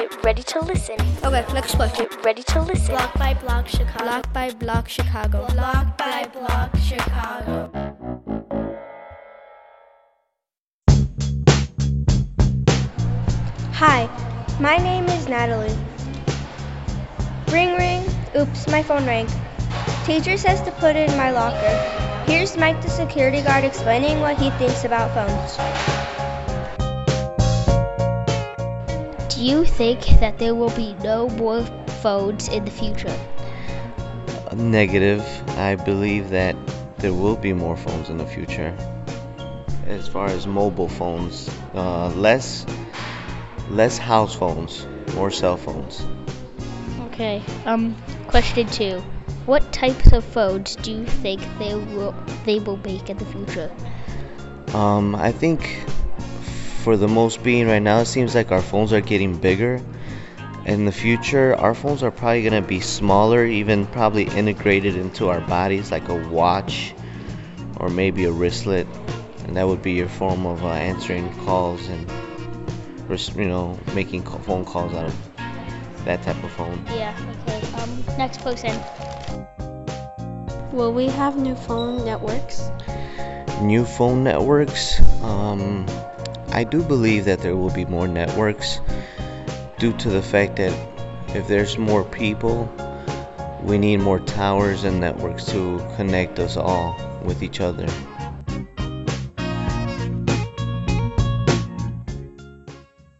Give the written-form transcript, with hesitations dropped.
Get ready to listen. Okay, next question. Get ready to listen. Block by block Chicago. Block by block Chicago. Block by block Chicago. Hi, my name is Natalie. Ring ring, oops, my phone rang. Teacher says to put it in my locker. Here's Mike the security guard explaining what he thinks about phones. Do you think that there will be no more phones in the future? Negative. I believe that there will be more phones in the future. As far as mobile phones, less house phones, more cell phones. Okay. Question 2. What types of phones do you think they will make in the future? I think, for the most being right now, it seems like our phones are getting bigger. In the future, our phones are probably going to be smaller, even probably integrated into our bodies like a watch or maybe a wristlet. And that would be your form of answering calls and, making phone calls out of that type of phone. Yeah, okay. Next person. Will we have new phone networks? New phone networks? I do believe that there will be more networks due to the fact that if there's more people, we need more towers and networks to connect us all with each other.